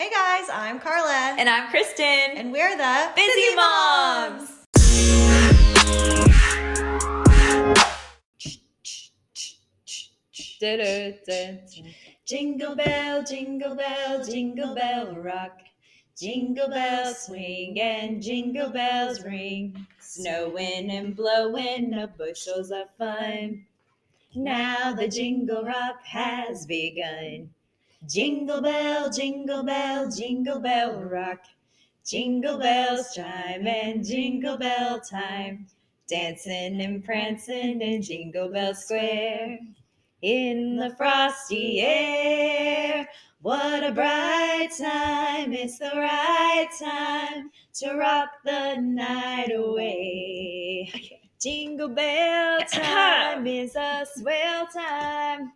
Hey guys, I'm Carla. And I'm Kristen. And we're the Bizzy Moms. Jingle bell, jingle bell, jingle bell rock. Jingle bells swing and jingle bells ring. Snowing and blowing up bushels of fun. Now the jingle rock has begun. Jingle bell, jingle bell, jingle bell rock. Jingle bells chime and jingle bell time. Dancing and prancing in Jingle Bell Square. In the frosty air. What a bright time, it's the right time to rock the night away. Jingle bell time is a swell time.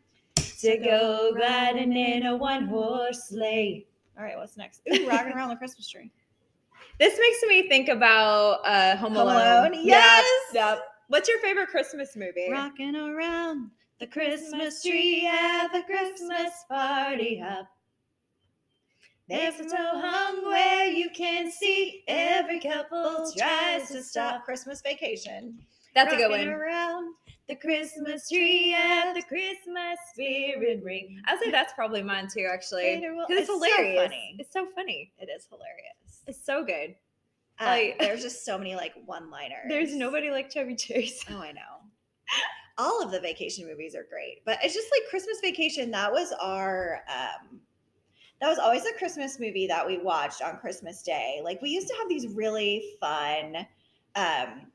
To go gliding in a one-horse sleigh. All right, what's next? Ooh, rocking around the Christmas tree. This makes me think about Home Alone. Yes. Yep. What's your favorite Christmas movie? Rocking around the Christmas tree, have a Christmas party up. There's a toe hung where you can see every couple tries to stop. Christmas Vacation. That's rocking a good one. Around the Christmas tree and the Christmas spirit ring. I'd say that's probably mine too, actually. It's hilarious. So funny. It's so funny. It is hilarious. It's so good. There's just so many like one-liners. There's nobody like Chevy Chase. Oh, I know. All of the vacation movies are great, but it's just like Christmas Vacation. That was our, that was always a Christmas movie that we watched on Christmas Day. Like we used to have these really fun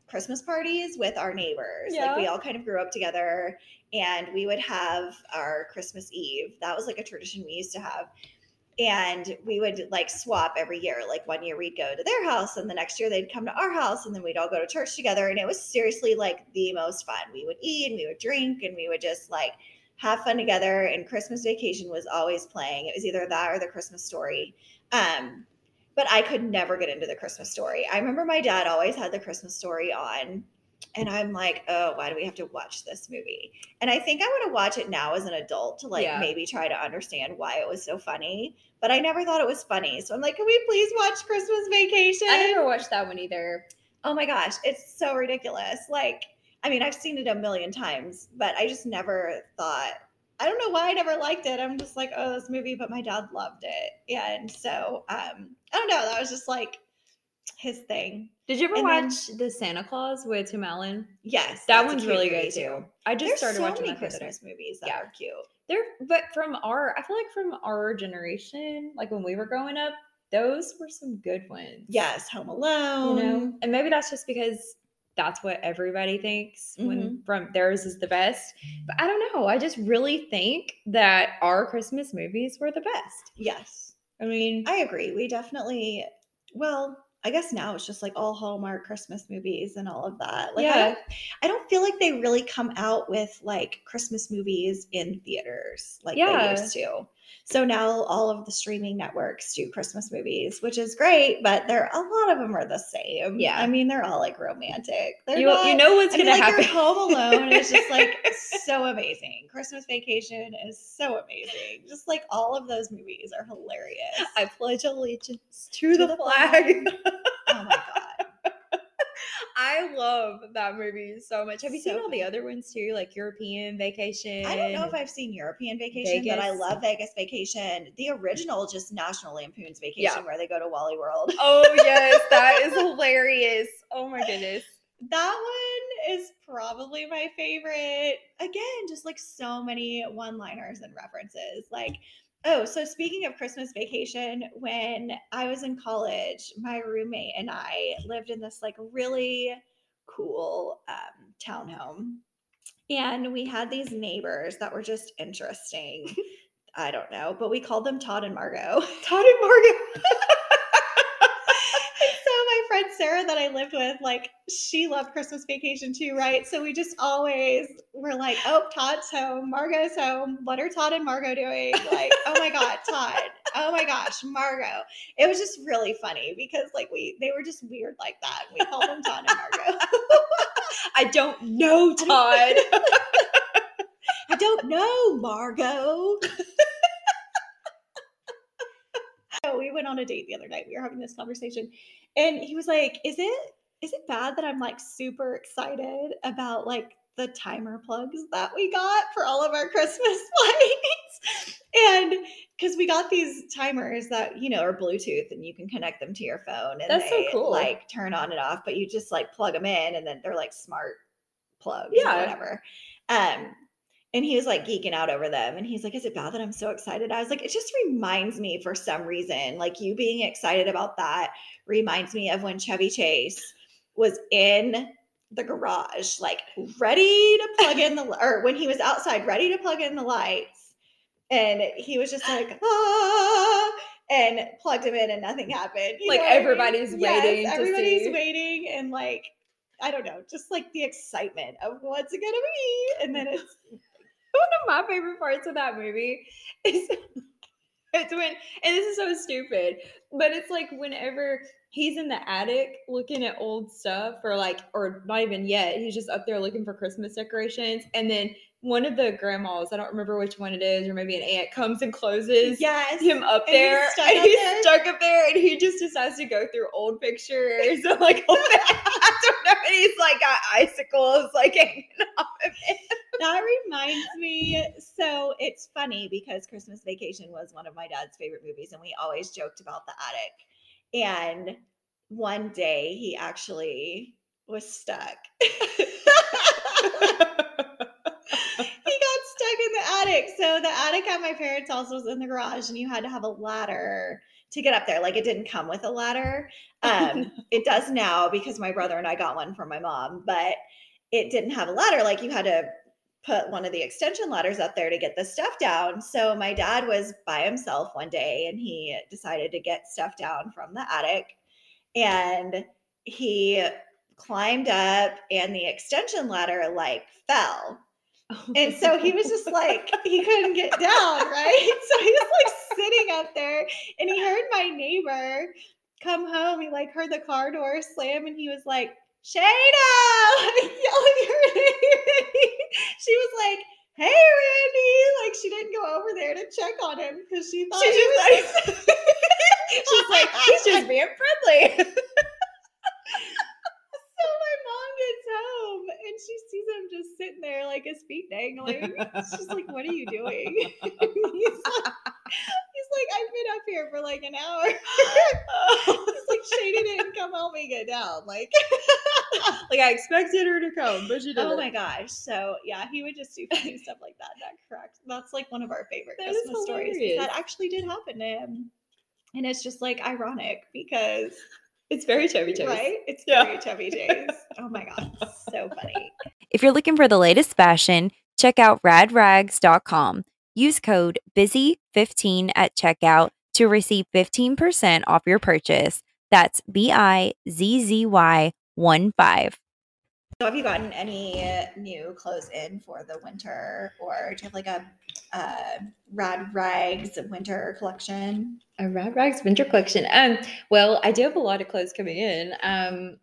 Christmas parties with our neighbors. Yeah. Like we all kind of grew up together and we would have our Christmas Eve. That was like a tradition we used to have. And we would like swap every year. Like one year we'd go to their house and the next year they'd come to our house and then we'd all go to church together. And it was seriously like the most fun. We would eat and we would drink and we would just like have fun together. And Christmas Vacation was always playing. It was either that or The Christmas Story. But I could never get into The Christmas Story. I remember my dad always had The Christmas Story on, and I'm like, oh, why do we have to watch this movie? And I think I want to watch it now as an adult to like maybe try to understand why it was so funny. But I never thought it was funny. So I'm like, can we please watch Christmas Vacation? I never watched that one either. Oh my gosh, it's so ridiculous. Like, I mean, I've seen it a million times, but I just never thought, I don't know why I never liked it. I'm just like, oh, this movie, but my dad loved it. And so, I don't know. That was just like his thing. Did you ever watch The Santa Claus with Tim Allen? Yes. That one's really good too. I just started watching that Christmas movies that are cute. But from our, I feel like from our generation, like when we were growing up, those were some good ones. Yes. Home Alone. You know, and maybe that's just because that's what everybody thinks when from theirs is the best. But I don't know. I just really think that our Christmas movies were the best. Yes. I mean, I agree. We definitely, well, I guess now it's just like all Hallmark Christmas movies and all of that. Like, I don't feel like they really come out with like Christmas movies in theaters like they used to. So now all of the streaming networks do Christmas movies, which is great, but a lot of them are the same. Yeah. I mean, they're all like romantic. You know what's going to happen. Like, Home Alone is just like so amazing. Christmas Vacation is so amazing. Just like all of those movies are hilarious. I pledge allegiance to the flag. Oh my God. I love that movie so much. Have you seen all the other ones too? Like European Vacation? I don't know if I've seen European Vacation, but I love Vegas Vacation. The original, just National Lampoon's Vacation where they go to Wally World. Oh yes, that is hilarious. Oh my goodness. That one is probably my favorite. Again, just like so many one-liners and references. Like, oh, so speaking of Christmas Vacation, when I was in college, my roommate and I lived in this like really cool townhome, and we had these neighbors that were just interesting. I don't know, but we called them Todd and Margo. Todd and Margo. Friend Sarah that I lived with, like, she loved Christmas Vacation too, right? So we just always were like, oh, Todd's home, Margo's home. What are Todd and Margo doing? Like, oh my God, Todd. Oh my gosh, Margo. It was just really funny because like they were just weird like that. We called them Todd and Margo. I don't know Todd. I don't know Margo. So we went on a date the other night. We were having this conversation and he was like, is it bad that I'm like super excited about like the timer plugs that we got for all of our Christmas lights? And because we got these timers that, you know, are Bluetooth and you can connect them to your phone and that's they so cool. like turn on and off, but you just like plug them in and then they're like smart plugs or whatever. And he was like geeking out over them. And he's like, is it bad that I'm so excited? I was like, it just reminds me for some reason, like you being excited about that reminds me of when Chevy Chase was in the garage, like ready to plug in the, or when he was outside, ready to plug in the lights. And he was just like, ah, and plugged him in and nothing happened. You like everybody's I mean? Waiting. Yes, everybody's waiting. And like, I don't know, just like the excitement of what's it going to be. And then it's, one of my favorite parts of that movie is it's when, and this is so stupid, but it's like whenever he's in the attic looking at old stuff or like, or not even yet, he's just up there looking for Christmas decorations. And then one of the grandmas, I don't remember which one it is, or maybe an aunt comes and closes him up and there. He's stuck up there and he just decides to go through old pictures. And like, I don't know. And he's like got icicles like hanging off of him. That reminds me. So it's funny because Christmas Vacation was one of my dad's favorite movies and we always joked about the attic. And one day he actually was stuck. In the attic. So the attic at my parents' house was in the garage and you had to have a ladder to get up there. Like it didn't come with a ladder. It does now because my brother and I got one from my mom, but it didn't have a ladder. Like you had to put one of the extension ladders up there to get the stuff down. So my dad was by himself one day and he decided to get stuff down from the attic and he climbed up and the extension ladder like fell. And so he was just like, he couldn't get down, right? So he was like sitting up there and he heard my neighbor come home. He like heard the car door slam and he was like, Shayna, yelling her name. She was like, hey, Randy. Like she didn't go over there to check on him because she thought he was like, she's like, he's just being friendly. So my mom gets home and she sees him just sitting there like his feet dangling. She's like, what are you doing? he's like, I've been up here for like an hour. He's like, Shady didn't come help me get down. Like, like I expected her to come, but she didn't. Oh my gosh. So yeah, he would just do funny stuff like that. That's like one of our favorite Christmas stories. That actually did happen to him. And it's just like ironic because it's very Chevy Chase. Right? It's very Chevy Chase. Oh my God. So funny. If you're looking for the latest fashion, check out radrags.com. Use code BIZZY15 at checkout to receive 15% off your purchase. That's BIZZY15. So have you gotten any new clothes in for the winter, or do you have like a Rad Rags winter collection? A Rad Rags winter collection. Well, I do have a lot of clothes coming in. I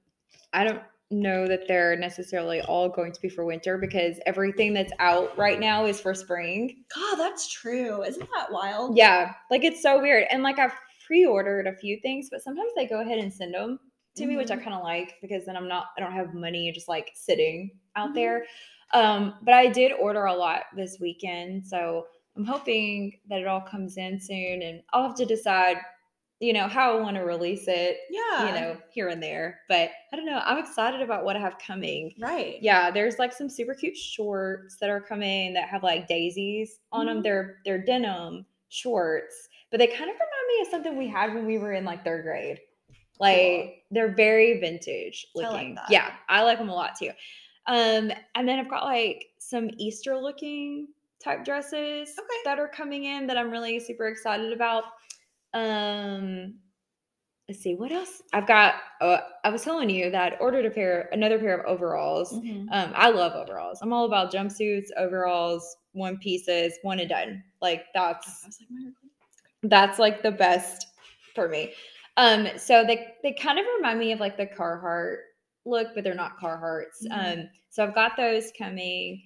don't know that they're necessarily all going to be for winter because everything that's out right now is for spring. God, that's true. Isn't that wild? Yeah. Like it's so weird. And like I've pre-ordered a few things, but sometimes they go ahead and send them to me, which I kind of like because then I don't have money just like sitting out there. But I did order a lot this weekend. So I'm hoping that it all comes in soon and I'll have to decide, you know, how I want to release it, you know, here and there. But I don't know. I'm excited about what I have coming. Right. Yeah. There's like some super cute shorts that are coming that have like daisies on them. They're denim shorts, but they kind of remind me of something we had when we were in like third grade. Like they're very vintage looking. I like that. Yeah. I like them a lot too. And then I've got like some Easter looking type dresses that are coming in that I'm really super excited about. Let's see what else I've got. I was telling you that I ordered another pair of overalls. I love overalls. I'm all about jumpsuits, overalls, one pieces, one and done. Like that's like the best for me. So they kind of remind me of like the Carhartt look, but they're not Carhartts. So I've got those coming.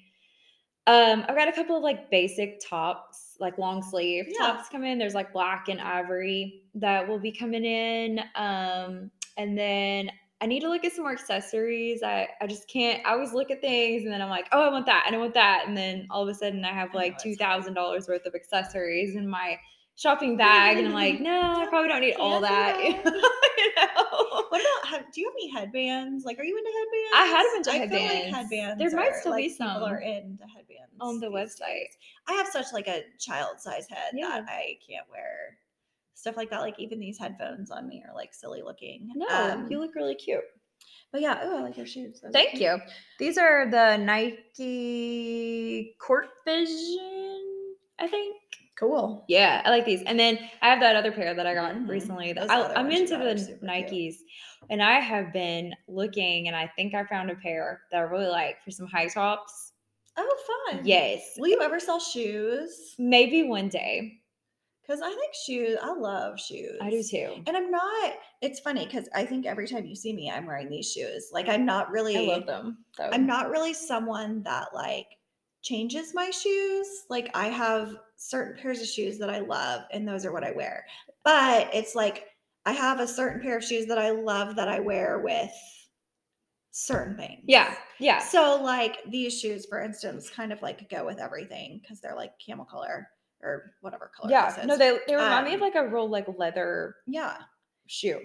I've got a couple of like basic tops, like long sleeve tops coming in. There's like black and ivory that will be coming in. And then I need to look at some more accessories. I just can't, I always look at things and then I'm like, oh, I want that and I want that. And then all of a sudden I have like $2,000 worth of accessories in my shopping bag. And I'm like, no, I probably don't need all that. What about, do you have any headbands? Like, are you into headbands? I had a bunch of headbands. I feel like headbands there might still be some. People are into headbands. On the website. I have such like a child size head that I can't wear stuff like that. Like even these headphones on me are like silly looking. No, you look really cute. But yeah, oh, I like your shoes. Those thank you. These are the Nike Court Vision, I think. Cool. Yeah, I like these. And then I have that other pair that I got recently. I'm into the Nikes. Cute. And I have been looking, and I think I found a pair that I really like for some high tops. Oh, fun. Yes. Will you ever sell shoes? Maybe one day. Because I think shoes, I love shoes. I do too. And I'm not, it's funny because I think every time you see me, I'm wearing these shoes. Like I'm not really. I love them. So. I'm not really someone that like changes my shoes. Like I have certain pairs of shoes that I love and those are what I wear. But it's like I have a certain pair of shoes that I love that I wear with certain things. Yeah. Yeah. So like these shoes, for instance, kind of like go with everything because they're like camel color. Or whatever color. Yeah, no, they remind me of like a real like leather shoe.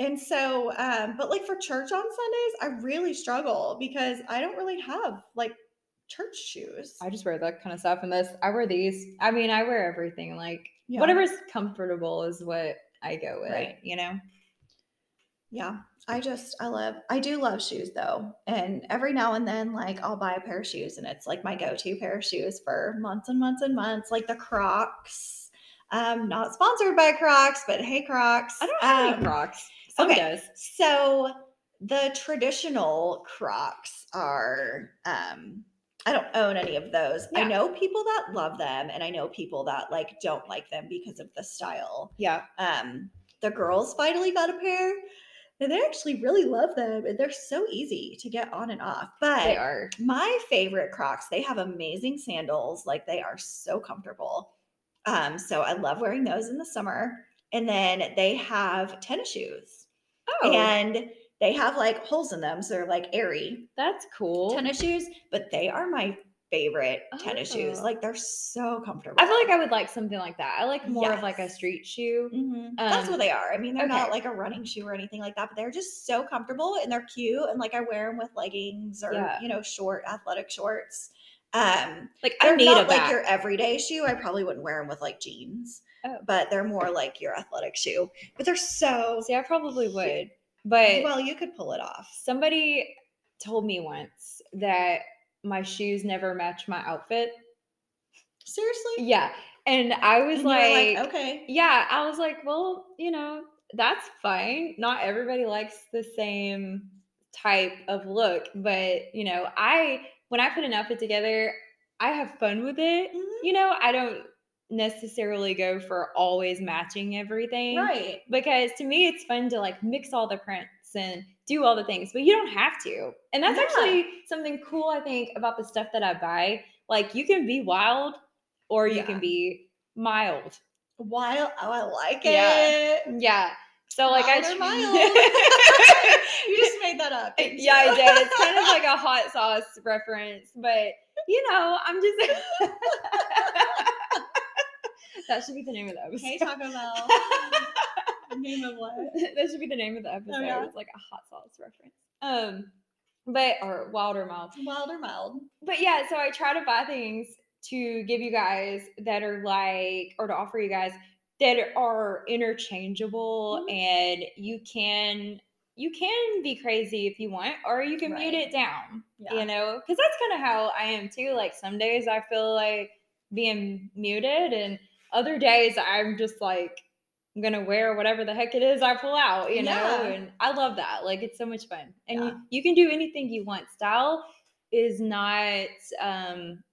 And so, but like for church on Sundays, I really struggle because I don't really have like church shoes. I just wear that kind of stuff. And this, I wear these. I mean, I wear everything. Like whatever's comfortable is what I go with. Right. You know. Yeah, I do love shoes though. And every now and then, like I'll buy a pair of shoes and it's like my go-to pair of shoes for months and months and months, like the Crocs, not sponsored by Crocs, but hey Crocs. I don't have any Crocs. Some does. So the traditional Crocs are, I don't own any of those. Yeah. I know people that love them and I know people that like don't like them because of the style. Yeah. The girls finally got a pair. And they actually really love them. And they're so easy to get on and off. But they are. My favorite Crocs, they have amazing sandals. Like they are so comfortable. So I love wearing those in the summer. And then they have tennis shoes. Oh. And they have like holes in them. So they're like airy. That's cool. Tennis shoes. But they are my favorite tennis shoes. Like they're so comfortable. I feel like I would like something like that. I like more of like a street shoe. Mm-hmm. That's what they are. I mean, they're not like a running shoe or anything like that, but they're just so comfortable and they're cute. And like I wear them with leggings or, you know, short athletic shorts. Like I need not like your everyday shoe. I probably wouldn't wear them with like jeans, but they're more like your athletic shoe, but they're so. See, I probably would, but well, you could pull it off. Somebody told me once that my shoes never match my outfit. Seriously? Yeah. And I was like, okay. Yeah. I was like, well, you know, that's fine. Not everybody likes the same type of look, but you know, when I put an outfit together, I have fun with it. Mm-hmm. You know, I don't necessarily go for always matching everything. Right. Because to me, it's fun to like mix all the prints and do all the things, but you don't have to. And that's actually something cool, I think, about the stuff that I buy. Like you can be wild or you can be mild. Wild. Oh, I like it. Yeah. So like mild. You just made that up. Yeah, I did. It's kind of like a hot sauce reference, but you know, I'm just that should be the name of the episode. Hey, Taco Bell. Name of what? That should be the name of the episode. Oh, yeah. It's like a hot sauce reference. But or wild or mild. Wild or mild. But yeah, so I try to buy things to give you guys that are like, or to offer you guys that are interchangeable, and you can be crazy if you want, or you can mute it down. Yeah. You know, because that's kind of how I am too. Like some days I feel like being muted, and other days I'm just like, I'm going to wear whatever the heck it is I pull out, you know? Yeah. And I love that. Like, it's so much fun. And you can do anything you want. Style is not,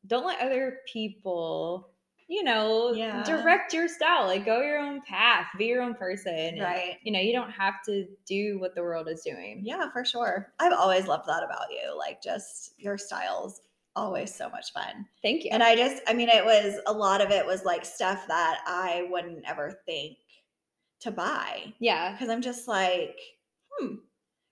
don't let other people, you know, direct your style. Like, go your own path. Be your own person. Right. And, you know, you don't have to do what the world is doing. Yeah, for sure. I've always loved that about you. Like, just your style's always so much fun. Thank you. And I just, I mean, it was, a lot of it was like stuff that I wouldn't ever think to buy. Yeah. Because I'm just like,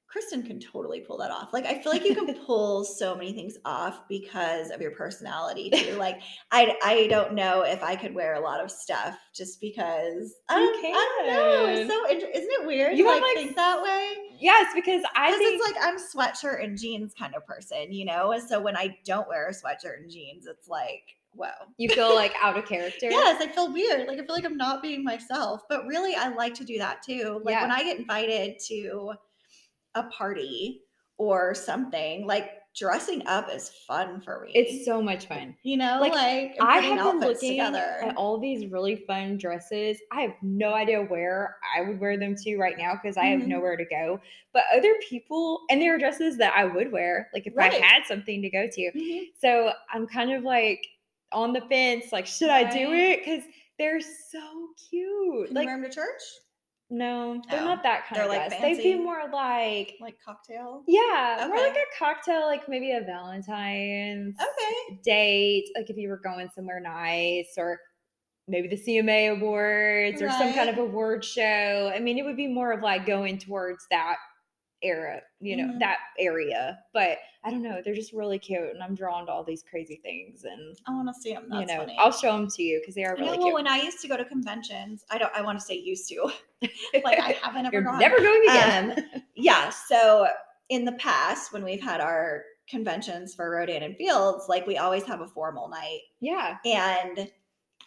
Kristen can totally pull that off. Like, I feel like you can pull so many things off because of your personality too. Like, I don't know if I could wear a lot of stuff just because I don't know. It's so isn't it weird? You like think that way? Yes, because I think it's like I'm sweatshirt and jeans kind of person, you know. And so when I don't wear a sweatshirt and jeans, it's like, whoa. You feel like out of character. Yes, I feel weird. Like, I feel like I'm not being myself. But really, I like to do that too. Like when I get invited to a party or something, like dressing up is fun for me. It's so much fun, you know. Like I have been looking together at all these really fun dresses. I have no idea where I would wear them to right now because I have nowhere to go. But other people, and there are dresses that I would wear, like if I had something to go to. So I'm kind of like on the fence, like should I do it? Because they're so cute. Can like you wear them to church? No, they're not that kind of dress. Like they'd be more like cocktail. Yeah, more like a cocktail, like maybe a Valentine's date, like if you were going somewhere nice, or maybe the CMA Awards or some kind of award show. I mean, it would be more of like going towards that era, you know, that area. But I don't know, they're just really cute, and I'm drawn to all these crazy things, and I want to see them. That's funny. I'll show them to you because they are really cute. When I used to go to conventions, I want to say used to, like I haven't ever gone. Never going again. Yeah. So in the past, when we've had our conventions for Rodan and Fields, like we always have a formal night. Yeah. And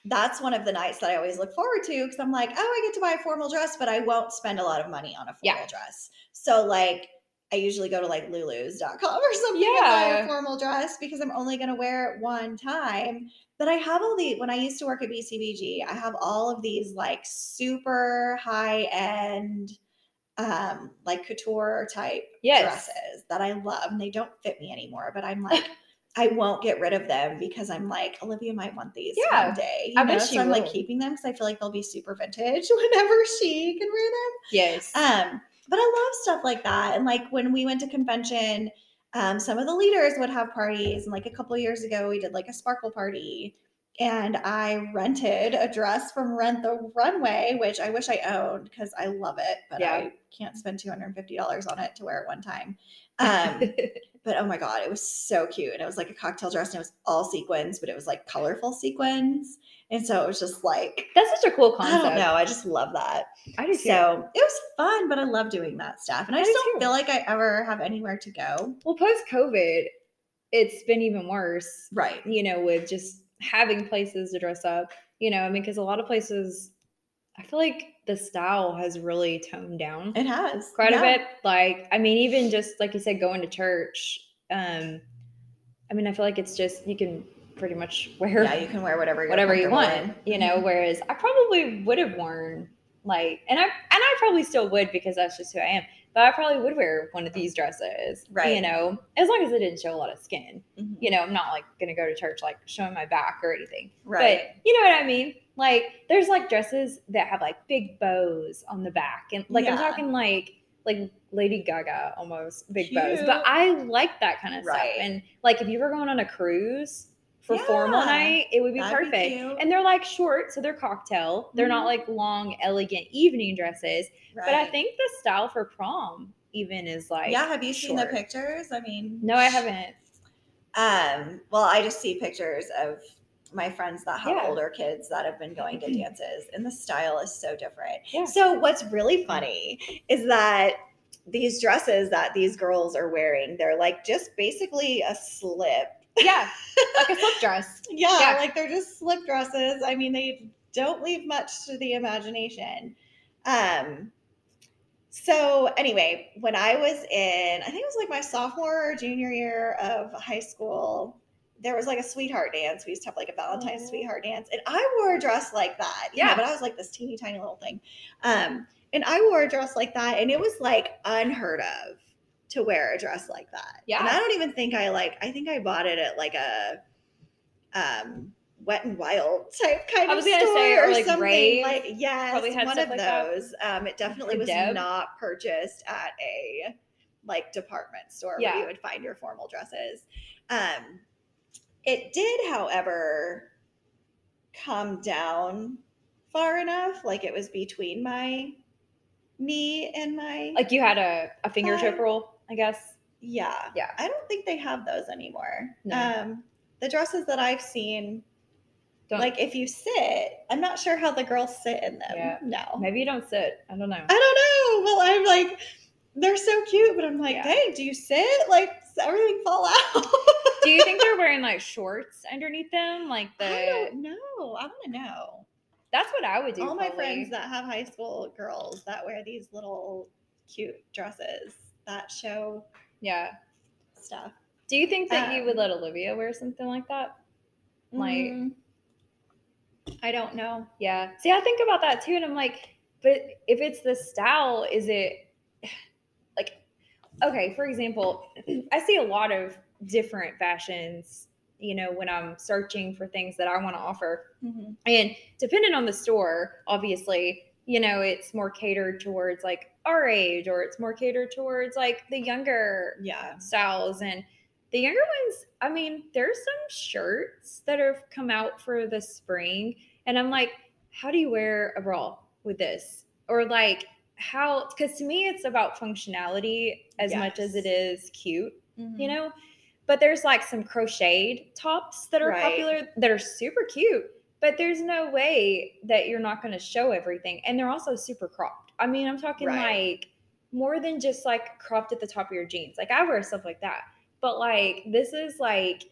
that's one of the nights that I always look forward to because I'm like, oh, I get to buy a formal dress, but I won't spend a lot of money on a formal dress. So like I usually go to like Lulus.com or something and buy a formal dress because I'm only going to wear it one time. But I have when I used to work at BCBG, I have all of these like super high end like couture type dresses that I love, and they don't fit me anymore, but I'm like, I won't get rid of them because I'm like, Olivia might want these one day. I bet she will. So I'm like keeping them because I feel like they'll be super vintage whenever she can wear them. Yes. But I love stuff like that. And like when we went to convention, some of the leaders would have parties. And like a couple of years ago, we did like a sparkle party. And I rented a dress from Rent the Runway, which I wish I owned because I love it. But I can't spend $250 on it to wear it one time. But oh my God, it was so cute. And it was like a cocktail dress, and it was all sequins, but it was like colorful sequins. And so it was just like, that's such a cool concept. I don't know. I just love that. I do too. So it was fun, but I love doing that stuff. And I just don't feel like I ever have anywhere to go. Well, post COVID, it's been even worse. Right. You know, with just having places to dress up, you know, I mean, because a lot of places, I feel like the style has really toned down. It has. Quite a bit. Like, I mean, even just, like you said, going to church. I mean, I feel like it's just, you can pretty much wear. Yeah, you can wear whatever you want, you know, whereas I probably would have worn, like, and I probably still would because that's just who I am. But I probably would wear one of these dresses, right? You know, as long as it didn't show a lot of skin. You know, I'm not like going to go to church like showing my back or anything. Right. But you know what I mean? Like there's like dresses that have like big bows on the back, and like I'm talking like Lady Gaga almost big bows. But I like that kind of stuff. And like if you were going on a cruise for formal night, it would be perfect. And they're like short, so they're cocktail. They're not like long, elegant evening dresses. But I think the style for prom even is like have you seen the pictures? I mean, no, I haven't. Well, I just see pictures of my friends that have older kids that have been going to dances, and the style is so different. So what's really funny is that these dresses that these girls are wearing, they're like just basically a slip. Like a slip dress. Like they're just slip dresses. I mean, they don't leave much to the imagination. So anyway, when I was in, I think it was like my sophomore or junior year of high school, there was like a sweetheart dance. We used to have like a Valentine's sweetheart dance. And I wore a dress like that. You know, but I was like this teeny tiny little thing. And I wore a dress like that. And it was like unheard of to wear a dress like that. Yeah. And I don't even think I think I bought it at like a Wet and Wild type kind of store or like something. Rave, like, probably had one of like those. It definitely was not purchased at a like department store where you would find your formal dresses. It did, however, come down far enough. Like it was between my knee and my... Like you had a fingertip roll, I guess. Yeah. Yeah. I don't think they have those anymore. No. The dresses that I've seen, like if you sit, I'm not sure how the girls sit in them. Yeah. No. Maybe you don't sit. I don't know. I don't know. Well, I'm like, they're so cute, but I'm like, dang, do you sit? Like, does everything fall out? Do you think they're wearing like shorts underneath them? Like the... I don't know. I want to know. That's what I would do. All my friends that have high school girls that wear these little cute dresses that show stuff. Do you think that you would let Olivia wear something like that? Like, I don't know. Yeah. See, I think about that too. And I'm like, but if it's the style, is it like, okay, for example, I see a lot of different fashions, you know, when I'm searching for things that I want to offer. Mm-hmm. And depending on the store, obviously, you know, it's more catered towards like our age, or it's more catered towards like the younger styles. And the younger ones, I mean, there's some shirts that have come out for the spring. And I'm like, how do you wear a bra with this? Or like how, because to me, it's about functionality as much as it is cute, you know? But there's like some crocheted tops that are popular that are super cute, but there's no way that you're not going to show everything. And they're also super cropped. I mean, I'm talking like more than just like cropped at the top of your jeans. Like I wear stuff like that. But, like, this is, like,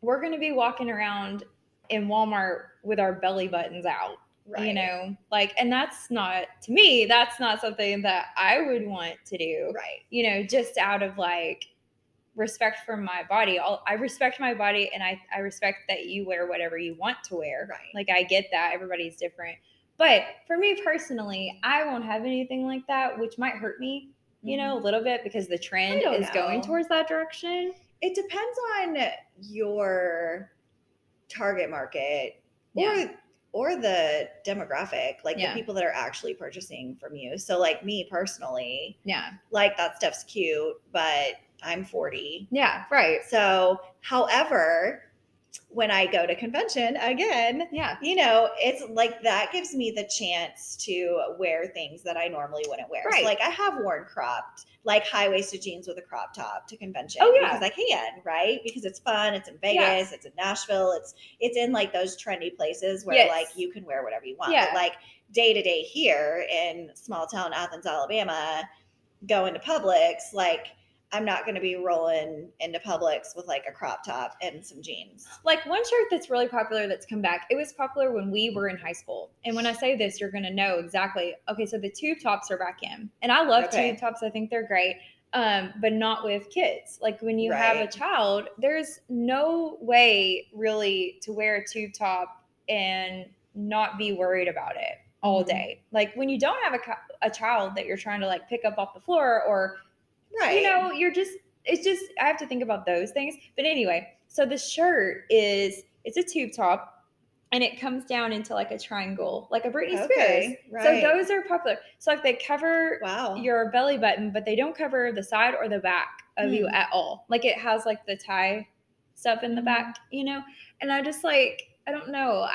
we're going to be walking around in Walmart with our belly buttons out, you know? Like, and that's not, to me, that's not something that I would want to do. Right. You know, just out of, like, respect for my body. I respect my body, and I respect that you wear whatever you want to wear. Right. Like, I get that. Everybody's different. But for me personally, I won't have anything like that, which might hurt me, you know, a little bit, because the trend is going towards that direction. It depends on your target market or the demographic, like the people that are actually purchasing from you. So like me personally, like that stuff's cute, but I'm 40. Yeah. Right. So however, when I go to convention again, you know, it's like that gives me the chance to wear things that I normally wouldn't wear. Right. So like I have worn cropped, like high-waisted jeans with a crop top to convention because I can, right? Because it's fun. It's in Vegas. It's in Nashville. It's in like those trendy places where like you can wear whatever you want. But like day to day here in small town Athens, Alabama, going to Publix, like I'm not going to be rolling into Publix with like a crop top and some jeans. Like one shirt that's really popular that's come back. It was popular when we were in high school. And when I say this, you're going to know exactly. Okay, so the tube tops are back in. And I love tube tops. I think they're great. But not with kids. Like when you have a child, there's no way really to wear a tube top and not be worried about it all day. Like when you don't have a child that you're trying to like pick up off the floor or you know, you're just, it's just, I have to think about those things. But anyway, so the shirt is, it's a tube top and it comes down into like a triangle, like a Britney Spears. Right. So those are popular. So like they cover your belly button, but they don't cover the side or the back of you at all. Like it has like the tie stuff in the back, you know? And I just like, I don't know.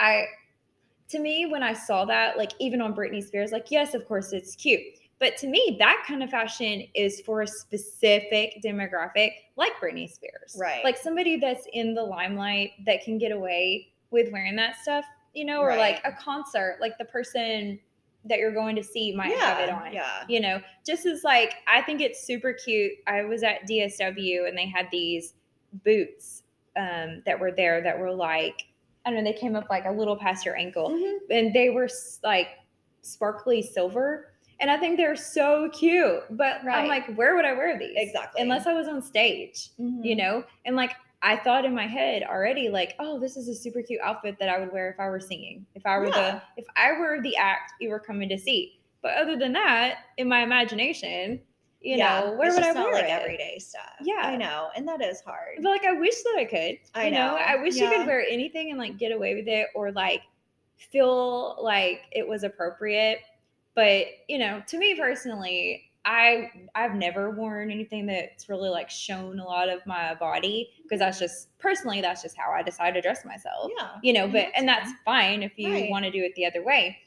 To me, when I saw that, like even on Britney Spears, like, yes, of course it's cute. But to me, that kind of fashion is for a specific demographic, like Britney Spears. Right. Like somebody that's in the limelight that can get away with wearing that stuff, you know, or like a concert, like the person that you're going to see might have it on. Yeah. You know, just as like, I think it's super cute. I was at DSW and they had these boots that were there that were like, I don't know, they came up like a little past your ankle and they were like sparkly silver. And I think they're so cute, but I'm like, where would I wear these? Exactly. Unless I was on stage, you know? And like, I thought in my head already, like, oh, this is a super cute outfit that I would wear if I were singing, if I were if I were the act you were coming to see. But other than that, in my imagination, you know, where would I wear like it? Everyday stuff. Yeah. I know. And that is hard. But like, I wish that I could, I know. I wish you could wear anything and like get away with it or like feel like it was appropriate. But, you know, to me personally, I've never worn anything that's really like shown a lot of my body, because that's just personally, that's just how I decide to dress myself. Yeah. You know, but, and that's fine if you want to do it the other way.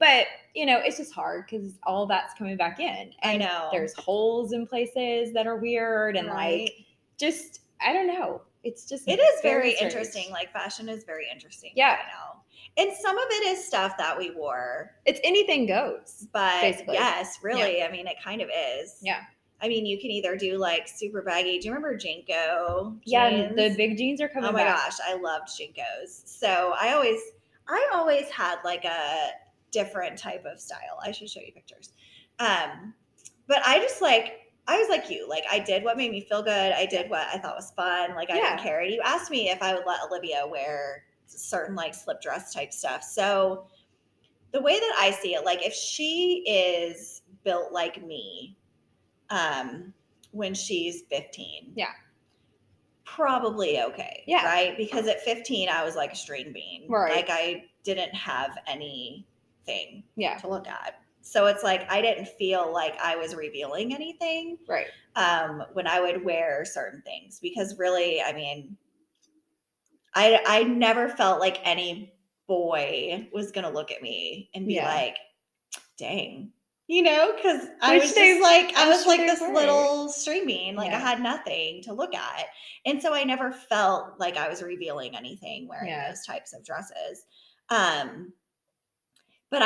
But, you know, it's just hard because all that's coming back in. And I know. There's holes in places that are weird and like, just, I don't know. It's just, it is very interesting. Like, fashion is very interesting. Yeah. Right now. And some of it is stuff that we wore. It's anything goes. But basically. Yes, really. Yeah. I mean, it kind of is. Yeah. I mean, you can either do like super baggy. Do you remember JNCO? Yeah. The big jeans are coming back. Oh my gosh. I loved JNCOs. So I always had like a different type of style. I should show you pictures. But I just like, I was like you. Like, I did what made me feel good. I did what I thought was fun. Like, I didn't care. And you asked me if I would let Olivia wear certain, like, slip dress type stuff. So the way that I see it, like, if she is built like me when she's 15. Yeah. Probably okay. Yeah. Right? Because at 15, I was like a string bean. Right. Like, I didn't have anything to look at. So it's like, I didn't feel like I was revealing anything when I would wear certain things, because really, I mean, I never felt like any boy was going to look at me and be like, dang, you know, because I was just like, I was like this little string bean, like I had nothing to look at. And so I never felt like I was revealing anything wearing those types of dresses. But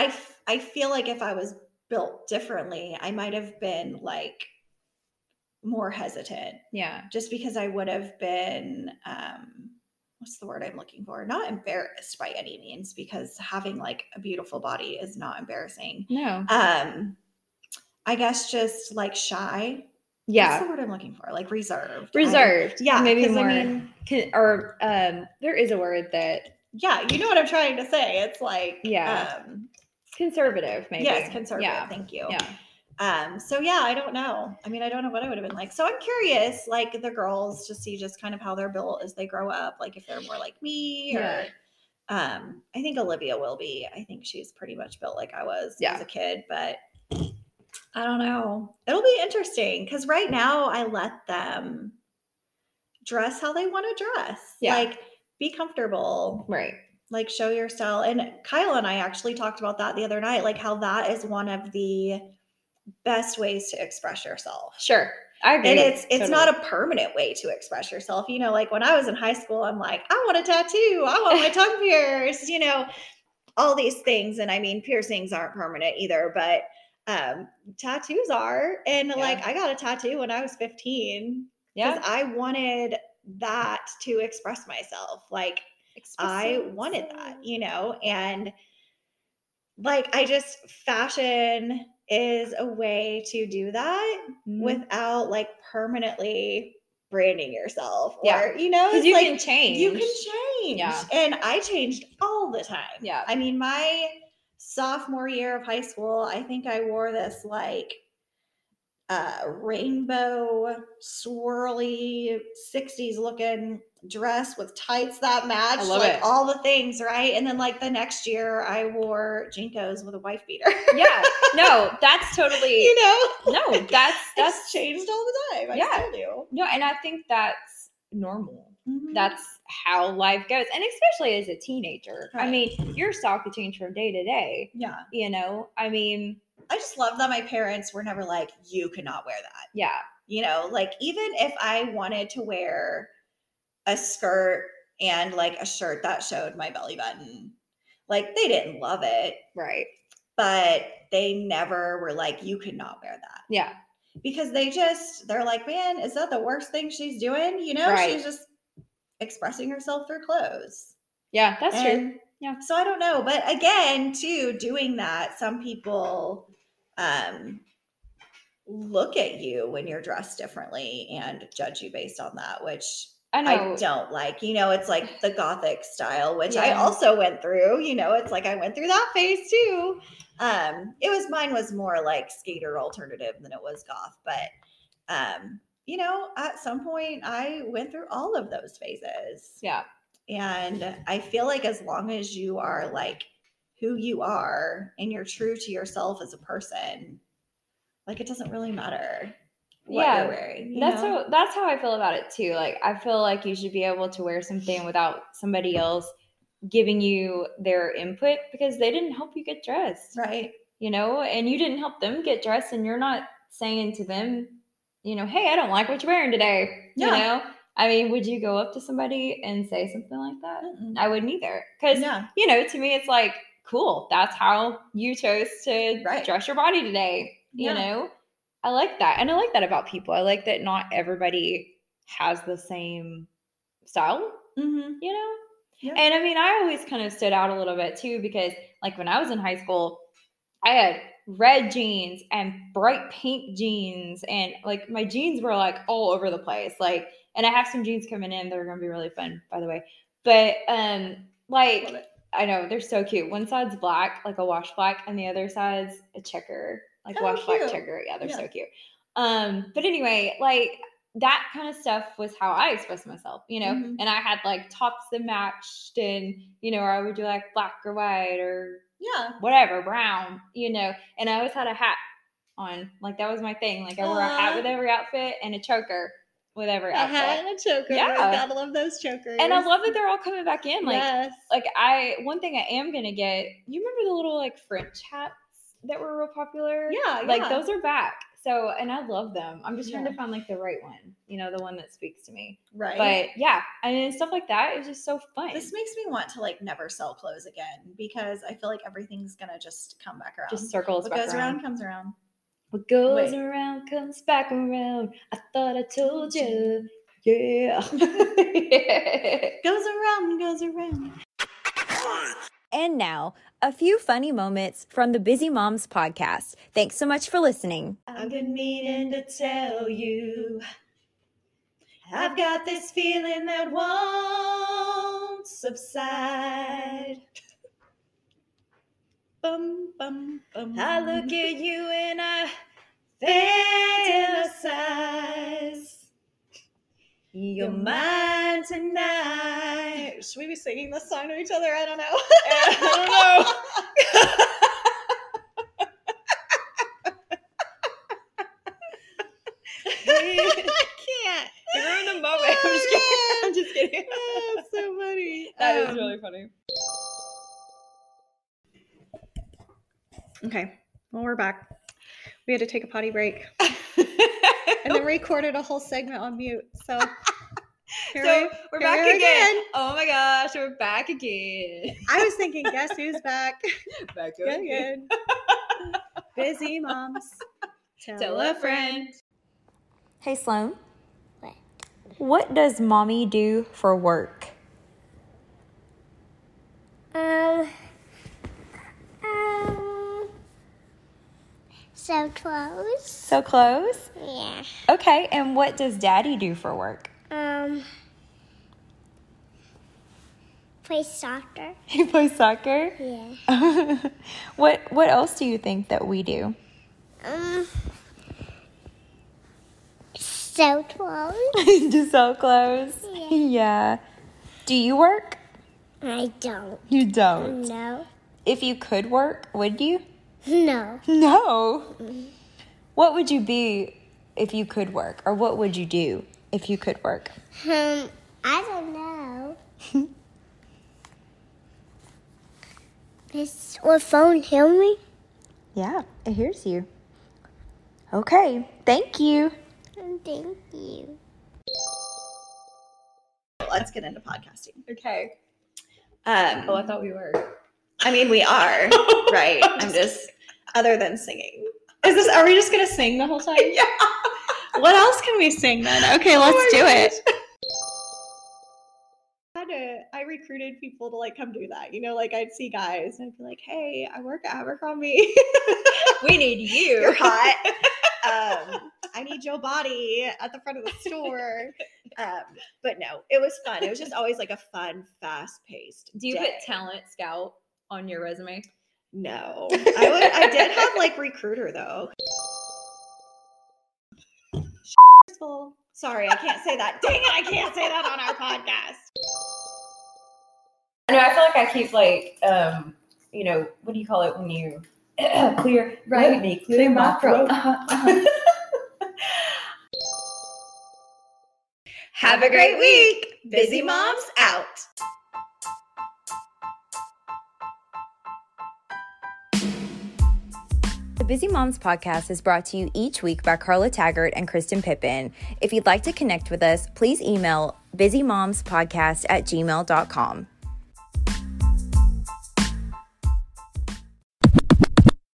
I feel like if I was built differently, I might have been like more hesitant. Yeah. Just because I would have been, what's the word I'm looking for? Not embarrassed by any means, because having like a beautiful body is not embarrassing. No. I guess just like shy. Yeah. That's the word I'm looking for. Like reserved. Reserved. Yeah. Maybe more. I mean, or there is a word that. Yeah, you know what I'm trying to say. It's like conservative, maybe. Yes, conservative. Yeah. Thank you. Yeah. So yeah, I don't know. I mean, I don't know what I would have been like. So I'm curious, like the girls, to see just kind of how they're built as they grow up. Like if they're more like me, or I think Olivia will be. I think she's pretty much built like I was as a kid, but I don't know. It'll be interesting because right now I let them dress how they want to dress. Yeah. Like, be comfortable. Right. Like, show your style. And Kyle and I actually talked about that the other night, like how that is one of the best ways to express yourself. Sure. I agree. And it's not a permanent way to express yourself. You know, like when I was in high school, I'm like, I want a tattoo. I want my tongue pierced, you know, all these things. And I mean, piercings aren't permanent either, but tattoos are. And like, I got a tattoo when I was 15 because I wanted that to express myself. Like, I wanted that, you know, and like, I just, fashion is a way to do that without like permanently branding yourself or, you know, because you like, can change. You can change. Yeah. And I changed all the time. Yeah. I mean, my sophomore year of high school, I think I wore this like rainbow swirly 60s looking dress with tights that matched, like it. All the things, right? And then like the next year I wore JNCOs with a wife beater. Yeah. No, that's totally you know? No, that's it's changed all the time. I still do. No, and I think that's normal. Mm-hmm. That's how life goes. And especially as a teenager. Right. I mean, your style could change from day to day. Yeah. You know, I mean, I just love that my parents were never like, you cannot wear that. Yeah. You know, like even if I wanted to wear a skirt and like a shirt that showed my belly button, like they didn't love it. Right. But they never were like, you could not wear that. Yeah. Because they're like, man, is that the worst thing she's doing? You know, right. She's just expressing herself through clothes. Yeah, that's true. Yeah. So I don't know. But again, too, doing that, some people look at you when you're dressed differently and judge you based on that, which I don't like. You know, it's like the gothic style, which I also went through. You know, it's like I went through that phase too. Mine was more like skater alternative than it was goth. But, you know, at some point I went through all of those phases. Yeah. And I feel like as long as you are like who you are and you're true to yourself as a person, like it doesn't really matter what you're wearing. That's how I feel about it too. Like I feel like you should be able to wear something without somebody else giving you their input, because they didn't help you get dressed. Right. You know, and you didn't help them get dressed, and you're not saying to them, you know, hey, I don't like what you're wearing today. Yeah. You know, I mean, would you go up to somebody and say something like that? Mm-mm. I wouldn't either. Because, you know, to me, it's like, cool, that's how you chose to dress your body today. You know, I like that. And I like that about people. I like that not everybody has the same style, you know? Yeah. And I mean, I always kind of stood out a little bit too, because like when I was in high school, I had red jeans and bright pink jeans, and like my jeans were like all over the place. Like, and I have some jeans coming in. They're going to be really fun, by the way. But like, I know they're so cute. One side's black, like a wash black, and the other side's a checker, like wash black checker. Yeah. They're so cute. But anyway, like that kind of stuff was how I expressed myself, you know, and I had like tops that matched, and, you know, or I would do like black or white or whatever, brown, you know, and I always had a hat on. Like that was my thing. Like I wore a hat with every outfit and a choker with every outfit. A hat and a choker. Yeah. I gotta love those chokers. And I love that they're all coming back in. Like, like one thing I am going to get, you remember the little like French hats that were real popular? Yeah. Like those are back. So, and I love them. I'm just trying to find like the right one, you know, the one that speaks to me. Right. But yeah, I mean, stuff like that is just so fun. This makes me want to like never sell clothes again, because I feel like everything's going to just come back around. Just circles back around. What goes around comes around. What goes around comes back around. I thought I told you. Yeah. Goes around, goes around. And now, a few funny moments from the Bizzy Moms podcast. Thanks so much for listening. I've been meaning to tell you, I've got this feeling that won't subside. Bum, bum, bum. I look at you and I fantasize. You're mine tonight. Should we be singing this song to each other? I don't know. I can't. You ruined the moment. I'm just kidding. Oh, that's so funny. That is really funny. Okay. Well, we're back. We had to take a potty break. And then recorded a whole segment on mute. So we're back again. Oh my gosh, we're back again. I was thinking, guess who's back? Back again. Bizzy Moms. Tell a friend. Hey Sloan. What? What does mommy do for work? So close. So close? Yeah. Okay, and what does daddy do for work? Plays soccer. He plays soccer? Yeah. What else do you think that we do? So close. Just so close? Yeah. Do you work? I don't. You don't? No. If you could work, would you? No. No? What would you be if you could work? Or what would you do if you could work? I don't know. Does my phone hear me? Yeah, it hears you. Okay, thank you. Thank you. Let's get into podcasting. Okay. I thought we were. I mean, we are, right? I'm just other than singing. Are we just going to sing the whole time? Yeah. What else can we sing then? Okay, let's do it. I recruited people to like come do that. You know, like I'd see guys and I'd be like, hey, I work at Abercrombie. We need you. You're hot. I need your body at the front of the store. But no, it was fun. It was just always like a fun, fast-paced day. Do you put talent scout on your resume? No. I did have like recruiter though. Sorry, I can't say that. Dang it, I can't say that on our podcast. I know, I feel like I keep like, you know, what do you call it when you clear, right? Me, clear my throat. Have a great week. Busy Moms out. The Busy Moms podcast is brought to you each week by Carla Taggart and Kristen Pippin. If you'd like to connect with us, please email busymomspodcast@gmail.com.